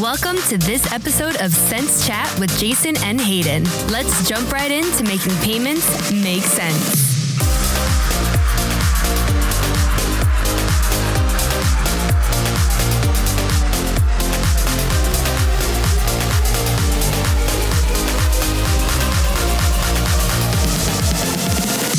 Welcome to this episode of Sense Chat with Jason and Hayden. Let's jump right into making payments make sense.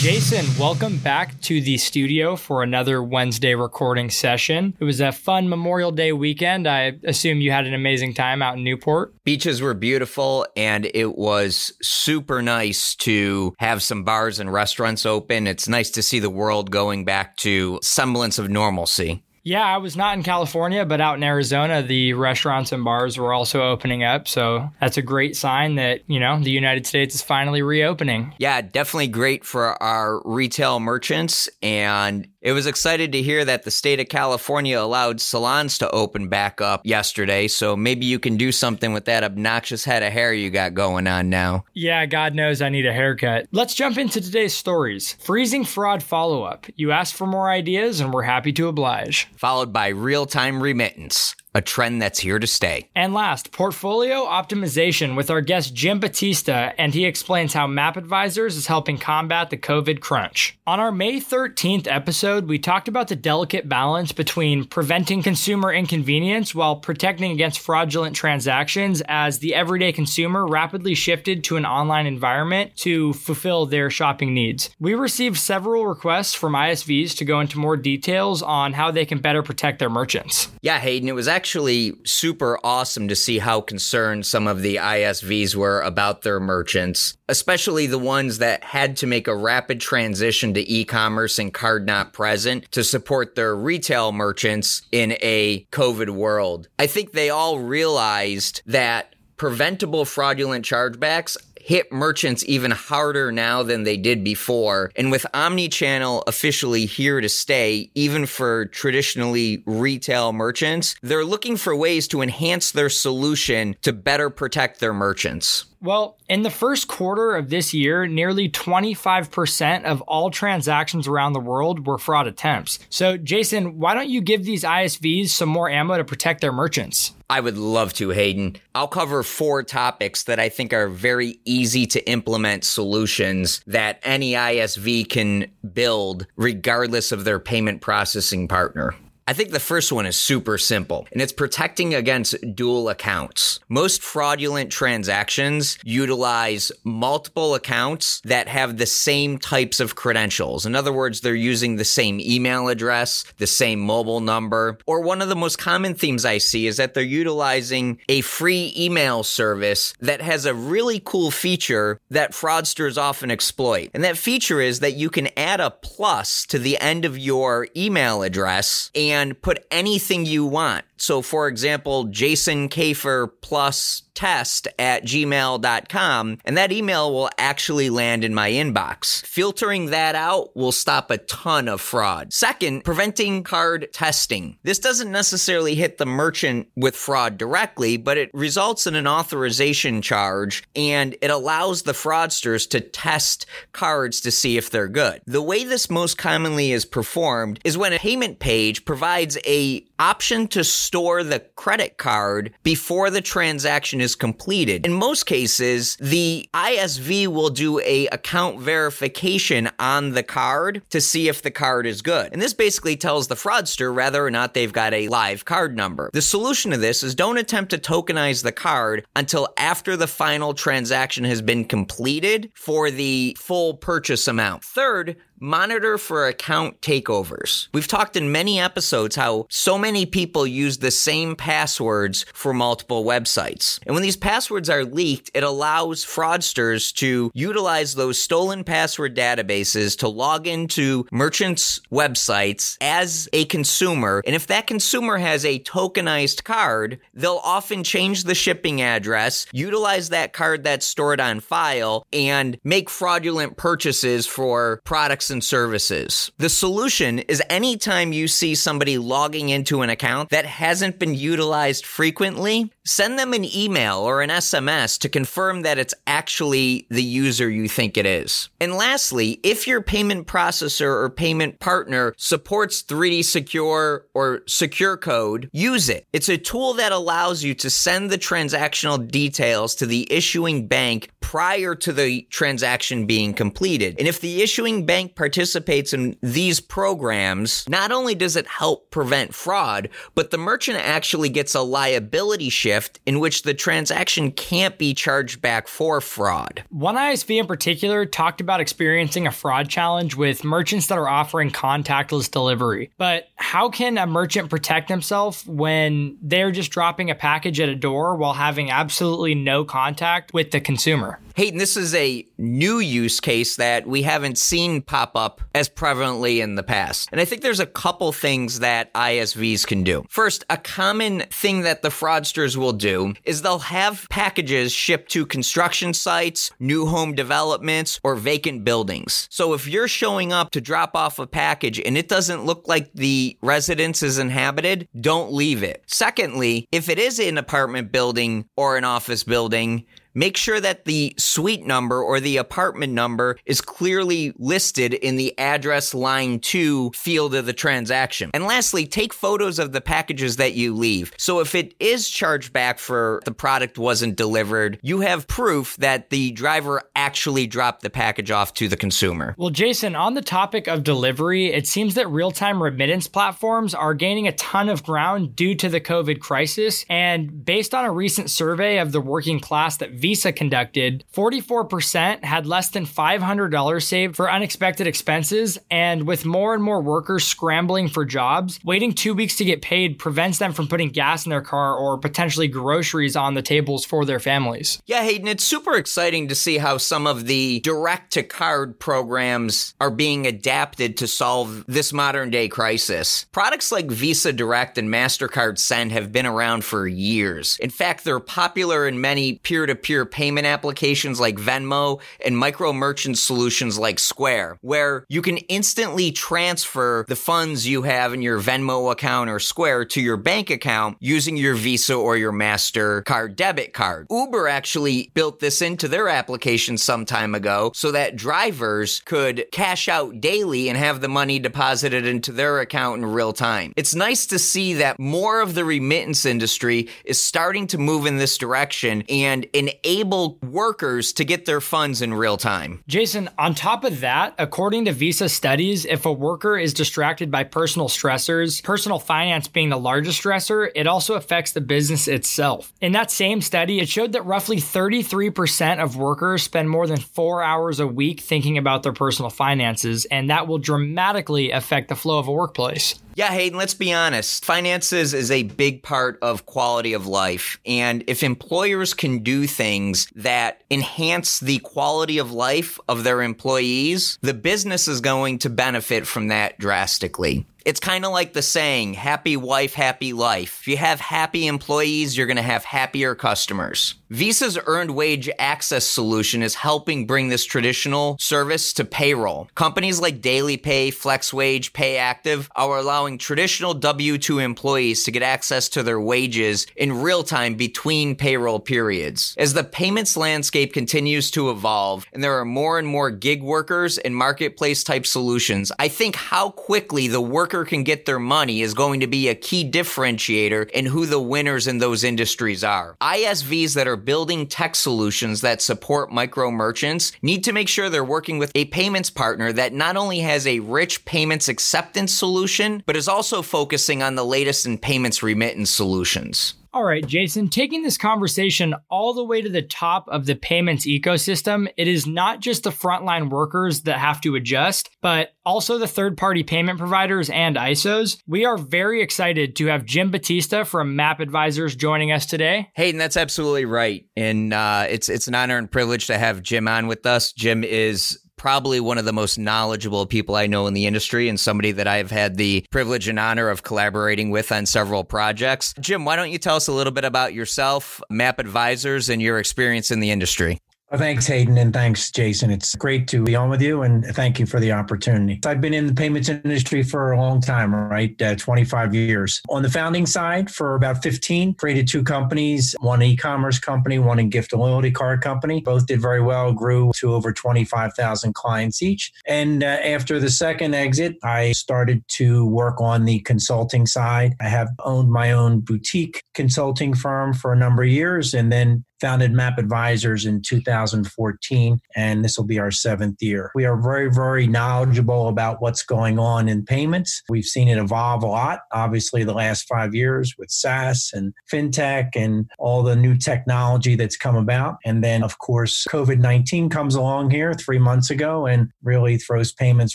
Jason, welcome back to the studio for another Wednesday recording session. It was a fun Memorial Day weekend. I assume you had an amazing time out in Newport. Beaches were beautiful, and it was super nice to have some bars and restaurants open. It's nice to see the world going back to semblance of normalcy. Yeah, I was not in California, but out in Arizona, the restaurants and bars were also opening up. So that's a great sign that, you know, the United States is finally reopening. Yeah, definitely great for our retail merchants. And it was exciting to hear that the state of California allowed salons to open back up yesterday. So maybe you can do something with that obnoxious head of hair you got going on now. Yeah, God knows I need a haircut. Let's jump into today's stories. Freezing fraud follow-up. You asked for more ideas and we're happy to oblige. Followed by real-time remittance, a trend that's here to stay. And last, portfolio optimization with our guest Jim Batista, and he explains how Map Advisors is helping combat the COVID crunch. On our May 13th episode, we talked about the delicate balance between preventing consumer inconvenience while protecting against fraudulent transactions as the everyday consumer rapidly shifted to an online environment to fulfill their shopping needs. We received several requests from ISVs to go into more details on how they can better protect their merchants. Yeah, Hayden, it was actually super awesome to see how concerned some of the ISVs were about their merchants, especially the ones that had to make a rapid transition to e-commerce and card not present to support their retail merchants in a COVID world. I think they all realized that preventable fraudulent chargebacks hit merchants even harder now than they did before. And with omnichannel officially here to stay, even for traditionally retail merchants, they're looking for ways to enhance their solution to better protect their merchants. Well, in the first quarter of this year, nearly 25% of all transactions around the world were fraud attempts. So, Jason, why don't you give these ISVs some more ammo to protect their merchants? I would love to, Hayden. I'll cover four topics that I think are very easy to implement solutions that any ISV can build regardless of their payment processing partner. I think the first one is super simple, and it's protecting against dual accounts. Most fraudulent transactions utilize multiple accounts that have the same types of credentials. In other words, they're using the same email address, the same mobile number, or one of the most common themes I see is that they're utilizing a free email service that has a really cool feature that fraudsters often exploit. And that feature is that you can add a plus to the end of your email address and put anything you want. So, for example, Jason Kafer plus test at gmail.com, and that email will actually land in my inbox. Filtering that out will stop a ton of fraud. Second, preventing card testing. This doesn't necessarily hit the merchant with fraud directly, but it results in an authorization charge, and it allows the fraudsters to test cards to see if they're good. The way this most commonly is performed is when a payment page provides a option to store the credit card before the transaction is completed. In most cases, the ISV will do an account verification on the card to see if the card is good. And this basically tells the fraudster whether or not they've got a live card number. The solution to this is don't attempt to tokenize the card until after the final transaction has been completed for the full purchase amount. Third, monitor for account takeovers. We've talked in many episodes how so many people use the same passwords for multiple websites. And when these passwords are leaked, it allows fraudsters to utilize those stolen password databases to log into merchants' websites as a consumer. And if that consumer has a tokenized card, they'll often change the shipping address, utilize that card that's stored on file, and make fraudulent purchases for products products and services. The solution is anytime you see somebody logging into an account that hasn't been utilized frequently, send them an email or an SMS to confirm that it's actually the user you think it is. And lastly, if your payment processor or payment partner supports 3D Secure or Secure Code, use it. It's a tool that allows you to send the transactional details to the issuing bank prior to the transaction being completed. And if the issuing bank participates in these programs, not only does it help prevent fraud, but the merchant actually gets a liability shift in which the transaction can't be charged back for fraud. One ISV in particular talked about experiencing a fraud challenge with merchants that are offering contactless delivery. But how can a merchant protect themselves when they're just dropping a package at a door while having absolutely no contact with the consumer? Hayden, this is a new use case that we haven't seen pop up as prevalently in the past. And I think there's a couple things that ISVs can do. First, a common thing that the fraudsters will do is they'll have packages shipped to construction sites, new home developments, or vacant buildings. So if you're showing up to drop off a package and it doesn't look like the residence is inhabited, don't leave it. Secondly, if it is an apartment building or an office building, make sure that the suite number or the apartment number is clearly listed in the address line 2 field of the transaction. And lastly, take photos of the packages that you leave. So if it is charged back for the product wasn't delivered, you have proof that the driver actually dropped the package off to the consumer. Well, Jason, on the topic of delivery, it seems that real-time remittance platforms are gaining a ton of ground due to the COVID crisis. And based on a recent survey of the working class that Visa conducted, 44% had less than $500 saved for unexpected expenses, and with more and more workers scrambling for jobs, waiting 2 weeks to get paid prevents them from putting gas in their car or potentially groceries on the tables for their families. Yeah, Hayden, it's super exciting to see how some of the direct-to-card programs are being adapted to solve this modern-day crisis. Products like Visa Direct and MasterCard Send have been around for years. In fact, they're popular in many peer-to-peer payment applications like Venmo and micro merchant solutions like Square, where you can instantly transfer the funds you have in your Venmo account or Square to your bank account using your Visa or your MasterCard debit card. Uber actually built this into their application some time ago so that drivers could cash out daily and have the money deposited into their account in real time. It's nice to see that more of the remittance industry is starting to move in this direction and enable workers to get their funds in real time. Jason, on top of that, according to Visa studies, if a worker is distracted by personal stressors, personal finance being the largest stressor, it also affects the business itself. In that same study, it showed that roughly 33% of workers spend more than 4 hours a week thinking about their personal finances, and that will dramatically affect the flow of a workplace. Yeah, Hayden, let's be honest. Finances is a big part of quality of life. And if employers can do things that enhance the quality of life of their employees, the business is going to benefit from that drastically. It's kind of like the saying, happy wife, happy life. If you have happy employees, you're going to have happier customers. Visa's earned wage access solution is helping bring this traditional service to payroll. Companies like Daily Pay, FlexWage, PayActive are allowing traditional W-2 employees to get access to their wages in real time between payroll periods. As the payments landscape continues to evolve and there are more and more gig workers and marketplace type solutions, I think how quickly the worker can get their money is going to be a key differentiator in who the winners in those industries are. ISVs that are building tech solutions that support micro merchants need to make sure they're working with a payments partner that not only has a rich payments acceptance solution, but is also focusing on the latest in payments remittance solutions. All right, Jason, taking this conversation all the way to the top of the payments ecosystem, it is not just the frontline workers that have to adjust, but also the third-party payment providers and ISOs. We are very excited to have Jim Batista from Map Advisors joining us today. Hayden, that's absolutely right. And it's an honor and privilege to have Jim on with us. Jim is probably one of the most knowledgeable people I know in the industry and somebody that I've had the privilege and honor of collaborating with on several projects. Jim, why don't you tell us a little bit about yourself, Map Advisors, and your experience in the industry? Well, thanks, Hayden, and thanks, Jason. It's great to be on with you, and thank you for the opportunity. I've been in the payments industry for a long time, right? 25 years. On the founding side, for about 15, created two companies, one e-commerce company, one in gift and loyalty card company. Both did very well, grew to over 25,000 clients each. And after the second exit, I started to work on the consulting side. I have owned my own boutique consulting firm for a number of years, and then founded Map Advisors in 2014, and this will be our seventh year. We are very, very knowledgeable about what's going on in payments. We've seen it evolve a lot, obviously, the last 5 years with SaaS and FinTech and all the new technology that's come about. And then, of course, COVID-19 comes along here 3 months ago and really throws payments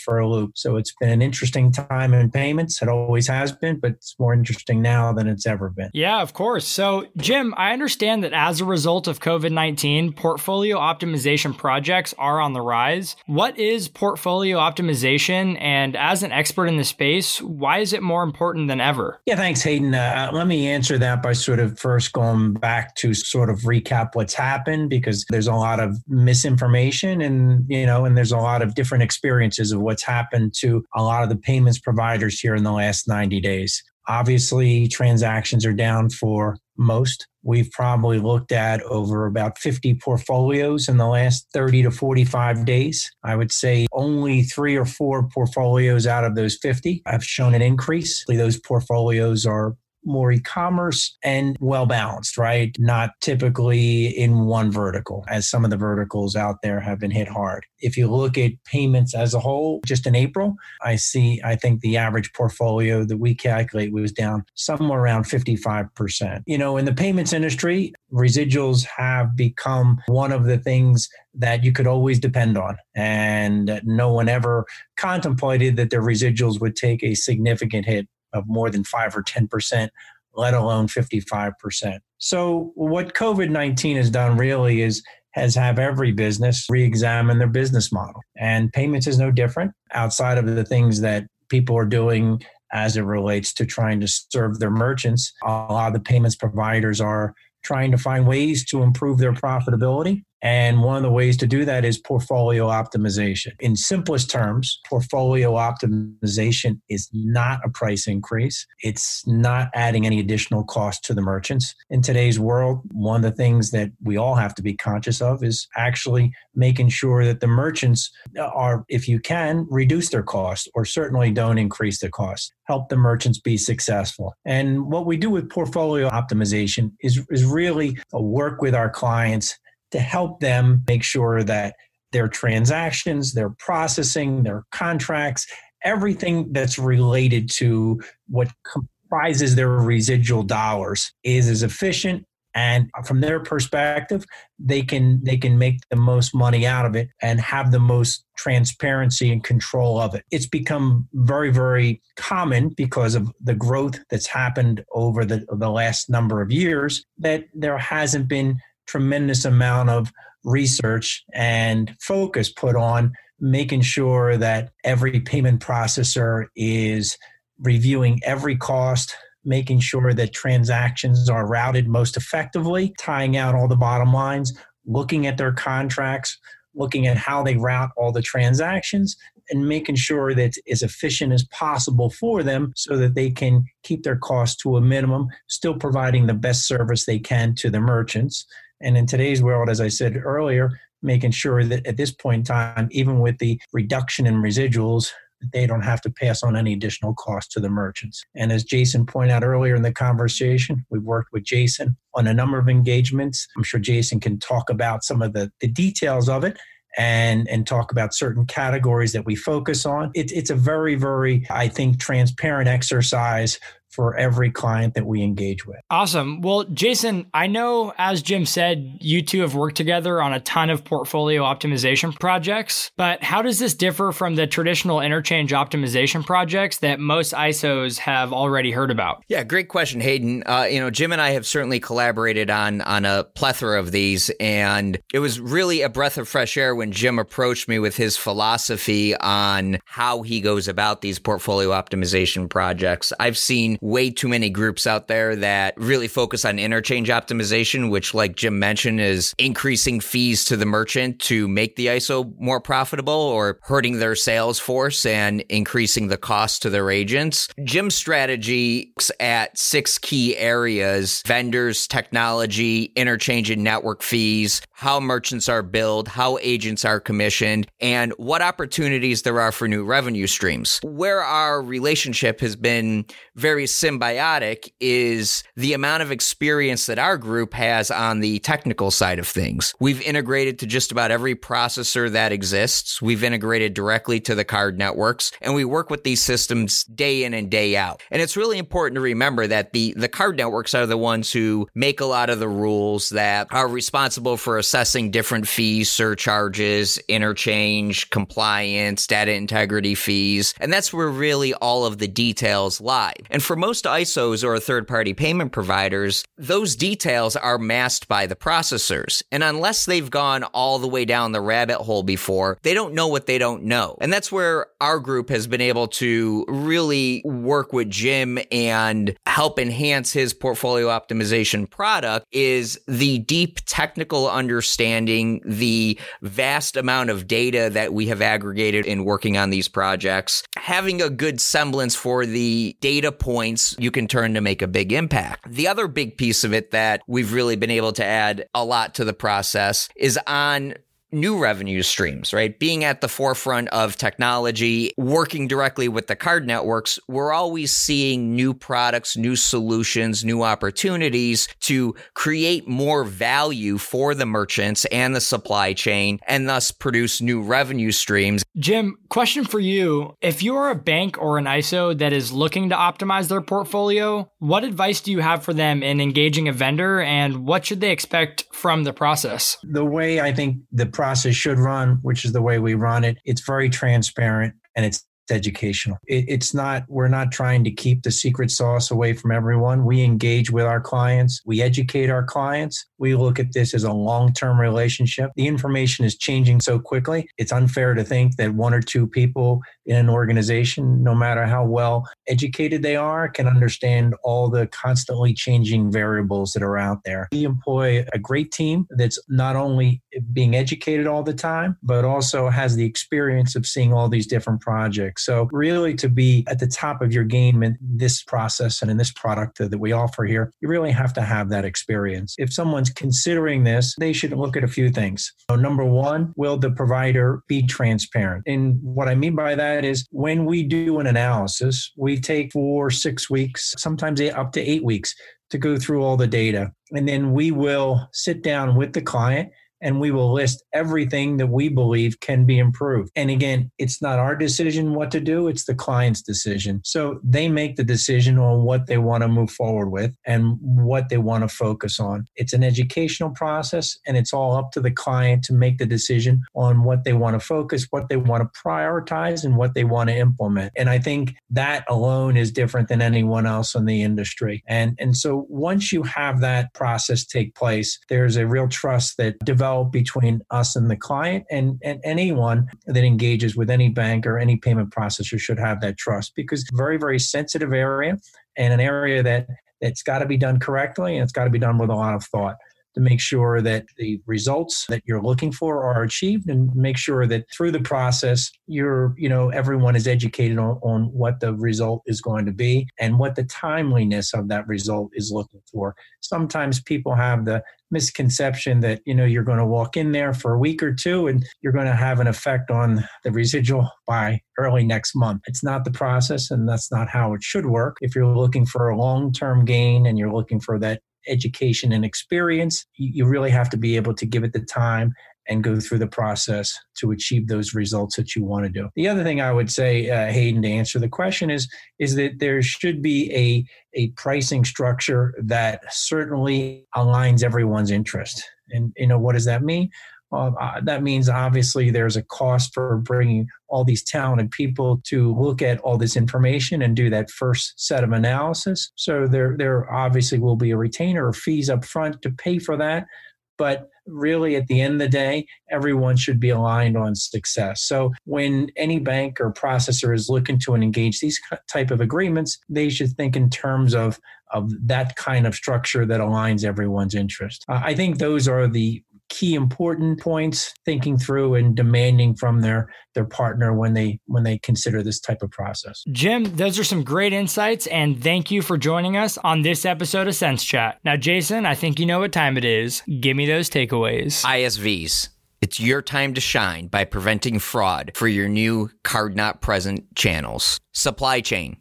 for a loop. So it's been an interesting time in payments. It always has been, but it's more interesting now than it's ever been. Yeah, of course. So, Jim, I understand that as a result of COVID-19, portfolio optimization projects are on the rise. What is portfolio optimization? And as an expert in the space, why is it more important than ever? Yeah, thanks, Hayden. Let me answer that by sort of first going back to sort of recap what's happened, because there's a lot of misinformation and, and there's a lot of different experiences of what's happened to a lot of the payments providers here in the last 90 days. Obviously, transactions are down for most. We've probably looked at over about 50 portfolios in the last 30 to 45 days. I would say only 3 or 4 portfolios out of those 50 have shown an increase. Those portfolios are more e-commerce and well-balanced, right? Not typically in one vertical, as some of the verticals out there have been hit hard. If you look at payments as a whole, just in April, I think the average portfolio that we calculate was down somewhere around 55%. In the payments industry, residuals have become one of the things that you could always depend on. And no one ever contemplated that their residuals would take a significant hit of more than 5 or 10%, let alone 55%. So what COVID-19 has done really has every business reexamine their business model. And payments is no different outside of the things that people are doing as it relates to trying to serve their merchants. A lot of the payments providers are trying to find ways to improve their profitability. And one of the ways to do that is portfolio optimization. In simplest terms, portfolio optimization is not a price increase. It's not adding any additional cost to the merchants. In today's world, one of the things that we all have to be conscious of is actually making sure that the merchants are, if you can, reduce their cost or certainly don't increase the cost. Help the merchants be successful. And what we do with portfolio optimization is really a work with our clients to help them make sure that their transactions, their processing, their contracts, everything that's related to what comprises their residual dollars is as efficient. And from their perspective, they can make the most money out of it and have the most transparency and control of it. It's become very, very common because of the growth that's happened over the last number of years that there hasn't been tremendous amount of research and focus put on making sure that every payment processor is reviewing every cost, making sure that transactions are routed most effectively, tying out all the bottom lines, looking at their contracts, looking at how they route all the transactions, and making sure that it's as efficient as possible for them so that they can keep their costs to a minimum, still providing the best service they can to the merchants. And in today's world, as I said earlier, making sure that at this point in time, even with the reduction in residuals, they don't have to pass on any additional cost to the merchants. And as Jason pointed out earlier in the conversation, we've worked with Jason on a number of engagements. I'm sure Jason can talk about some of the details of it and talk about certain categories that we focus on. It's a very, very, I think, transparent exercise for every client that we engage with. Awesome. Well, Jason, I know, as Jim said, you two have worked together on a ton of portfolio optimization projects, but how does this differ from the traditional interchange optimization projects that most ISOs have already heard about? Yeah, great question, Hayden. Jim and I have certainly collaborated on a plethora of these, and it was really a breath of fresh air when Jim approached me with his philosophy on how he goes about these portfolio optimization projects. I've seen way too many groups out there that really focus on interchange optimization, which, like Jim mentioned, is increasing fees to the merchant to make the ISO more profitable or hurting their sales force and increasing the cost to their agents. Jim's strategy looks at six key areas: vendors, technology, interchange and network fees, how merchants are billed, how agents are commissioned, and what opportunities there are for new revenue streams. Where our relationship has been very symbiotic is the amount of experience that our group has on the technical side of things. We've integrated to just about every processor that exists. We've integrated directly to the card networks, and we work with these systems day in and day out. And it's really important to remember that the card networks are the ones who make a lot of the rules that are responsible for assessing different fees, surcharges, interchange, compliance, data integrity fees. And that's where really all of the details lie. And for most ISOs or third-party payment providers, those details are masked by the processors. And unless they've gone all the way down the rabbit hole before, they don't know what they don't know. And that's where our group has been able to really work with Jim and help enhance his portfolio optimization product is the deep technical understanding, the vast amount of data that we have aggregated in working on these projects, having a good semblance for the data points you can turn to make a big impact. The other big piece of it that we've really been able to add a lot to the process is on new revenue streams, right? Being at the forefront of technology, working directly with the card networks, we're always seeing new products, new solutions, new opportunities to create more value for the merchants and the supply chain and thus produce new revenue streams. Jim, question for you. If you're a bank or an ISO that is looking to optimize their portfolio, what advice do you have for them in engaging a vendor and what should they expect from the process? The way I think the process should run, which is the way we run it. It's very transparent and it's educational. We're not trying to keep the secret sauce away from everyone. We engage with our clients. We educate our clients. We look at this as a long-term relationship. The information is changing so quickly. It's unfair to think that one or two people in an organization, no matter how well educated they are, can understand all the constantly changing variables that are out there. We employ a great team that's not only being educated all the time, but also has the experience of seeing all these different projects. So really to be at the top of your game in this process and in this product that we offer here, you really have to have that experience. If someone's considering this, they should look at a few things. So number one, will the provider be transparent? And what I mean by that is when we do an analysis, we take 4 or 6 weeks, sometimes up to 8 weeks to go through all the data. And then we will sit down with the client and we will list everything that we believe can be improved. And again, it's not our decision what to do, it's the client's decision. So they make the decision on what they want to move forward with and what they want to focus on. It's an educational process and it's all up to the client to make the decision on what they want to focus, what they want to prioritize, and what they want to implement. And I think that alone is different than anyone else in the industry. And so once you have that process take place, there's a real trust that develops between us and the client, and anyone that engages with any bank or any payment processor should have that trust, because it's a very, very sensitive area and an area that it's got to be done correctly and it's got to be done with a lot of thought to make sure that the results that you're looking for are achieved, and make sure that through the process, everyone is educated on what the result is going to be and what the timeliness of that result is looking for. Sometimes people have the misconception that, you're going to walk in there for a week or two and you're going to have an effect on the residual by early next month. It's not the process, and that's not how it should work. If you're looking for a long-term gain and you're looking for that education and experience, you really have to be able to give it the time and go through the process to achieve those results that you want to do. The other thing I would say, Hayden, to answer the question is that there should be a pricing structure that certainly aligns everyone's interest. And what does that mean? That means obviously there's a cost for bringing all these talented people to look at all this information and do that first set of analysis. So there obviously will be a retainer or fees up front to pay for that. But really at the end of the day, everyone should be aligned on success. So when any bank or processor is looking to engage these type of agreements, they should think in terms of that kind of structure that aligns everyone's interest. I think those are the key important points, thinking through and demanding from their partner when they consider this type of process. Jim, those are some great insights, and thank you for joining us on this episode of Sense Chat. Now, Jason, I think you know what time it is. Give me those takeaways. ISVs. It's your time to shine by preventing fraud for your new card-not-present channels. Supply chain.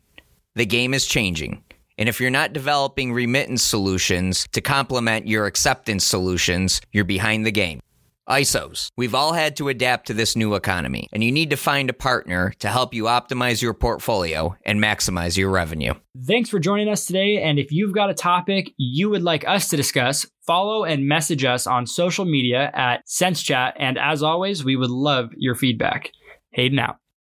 The game is changing. And if you're not developing remittance solutions to complement your acceptance solutions, you're behind the game. ISOs. We've all had to adapt to this new economy, and you need to find a partner to help you optimize your portfolio and maximize your revenue. Thanks for joining us today. And if you've got a topic you would like us to discuss, follow and message us on social media at SenseChat. And as always, we would love your feedback. Hayden out.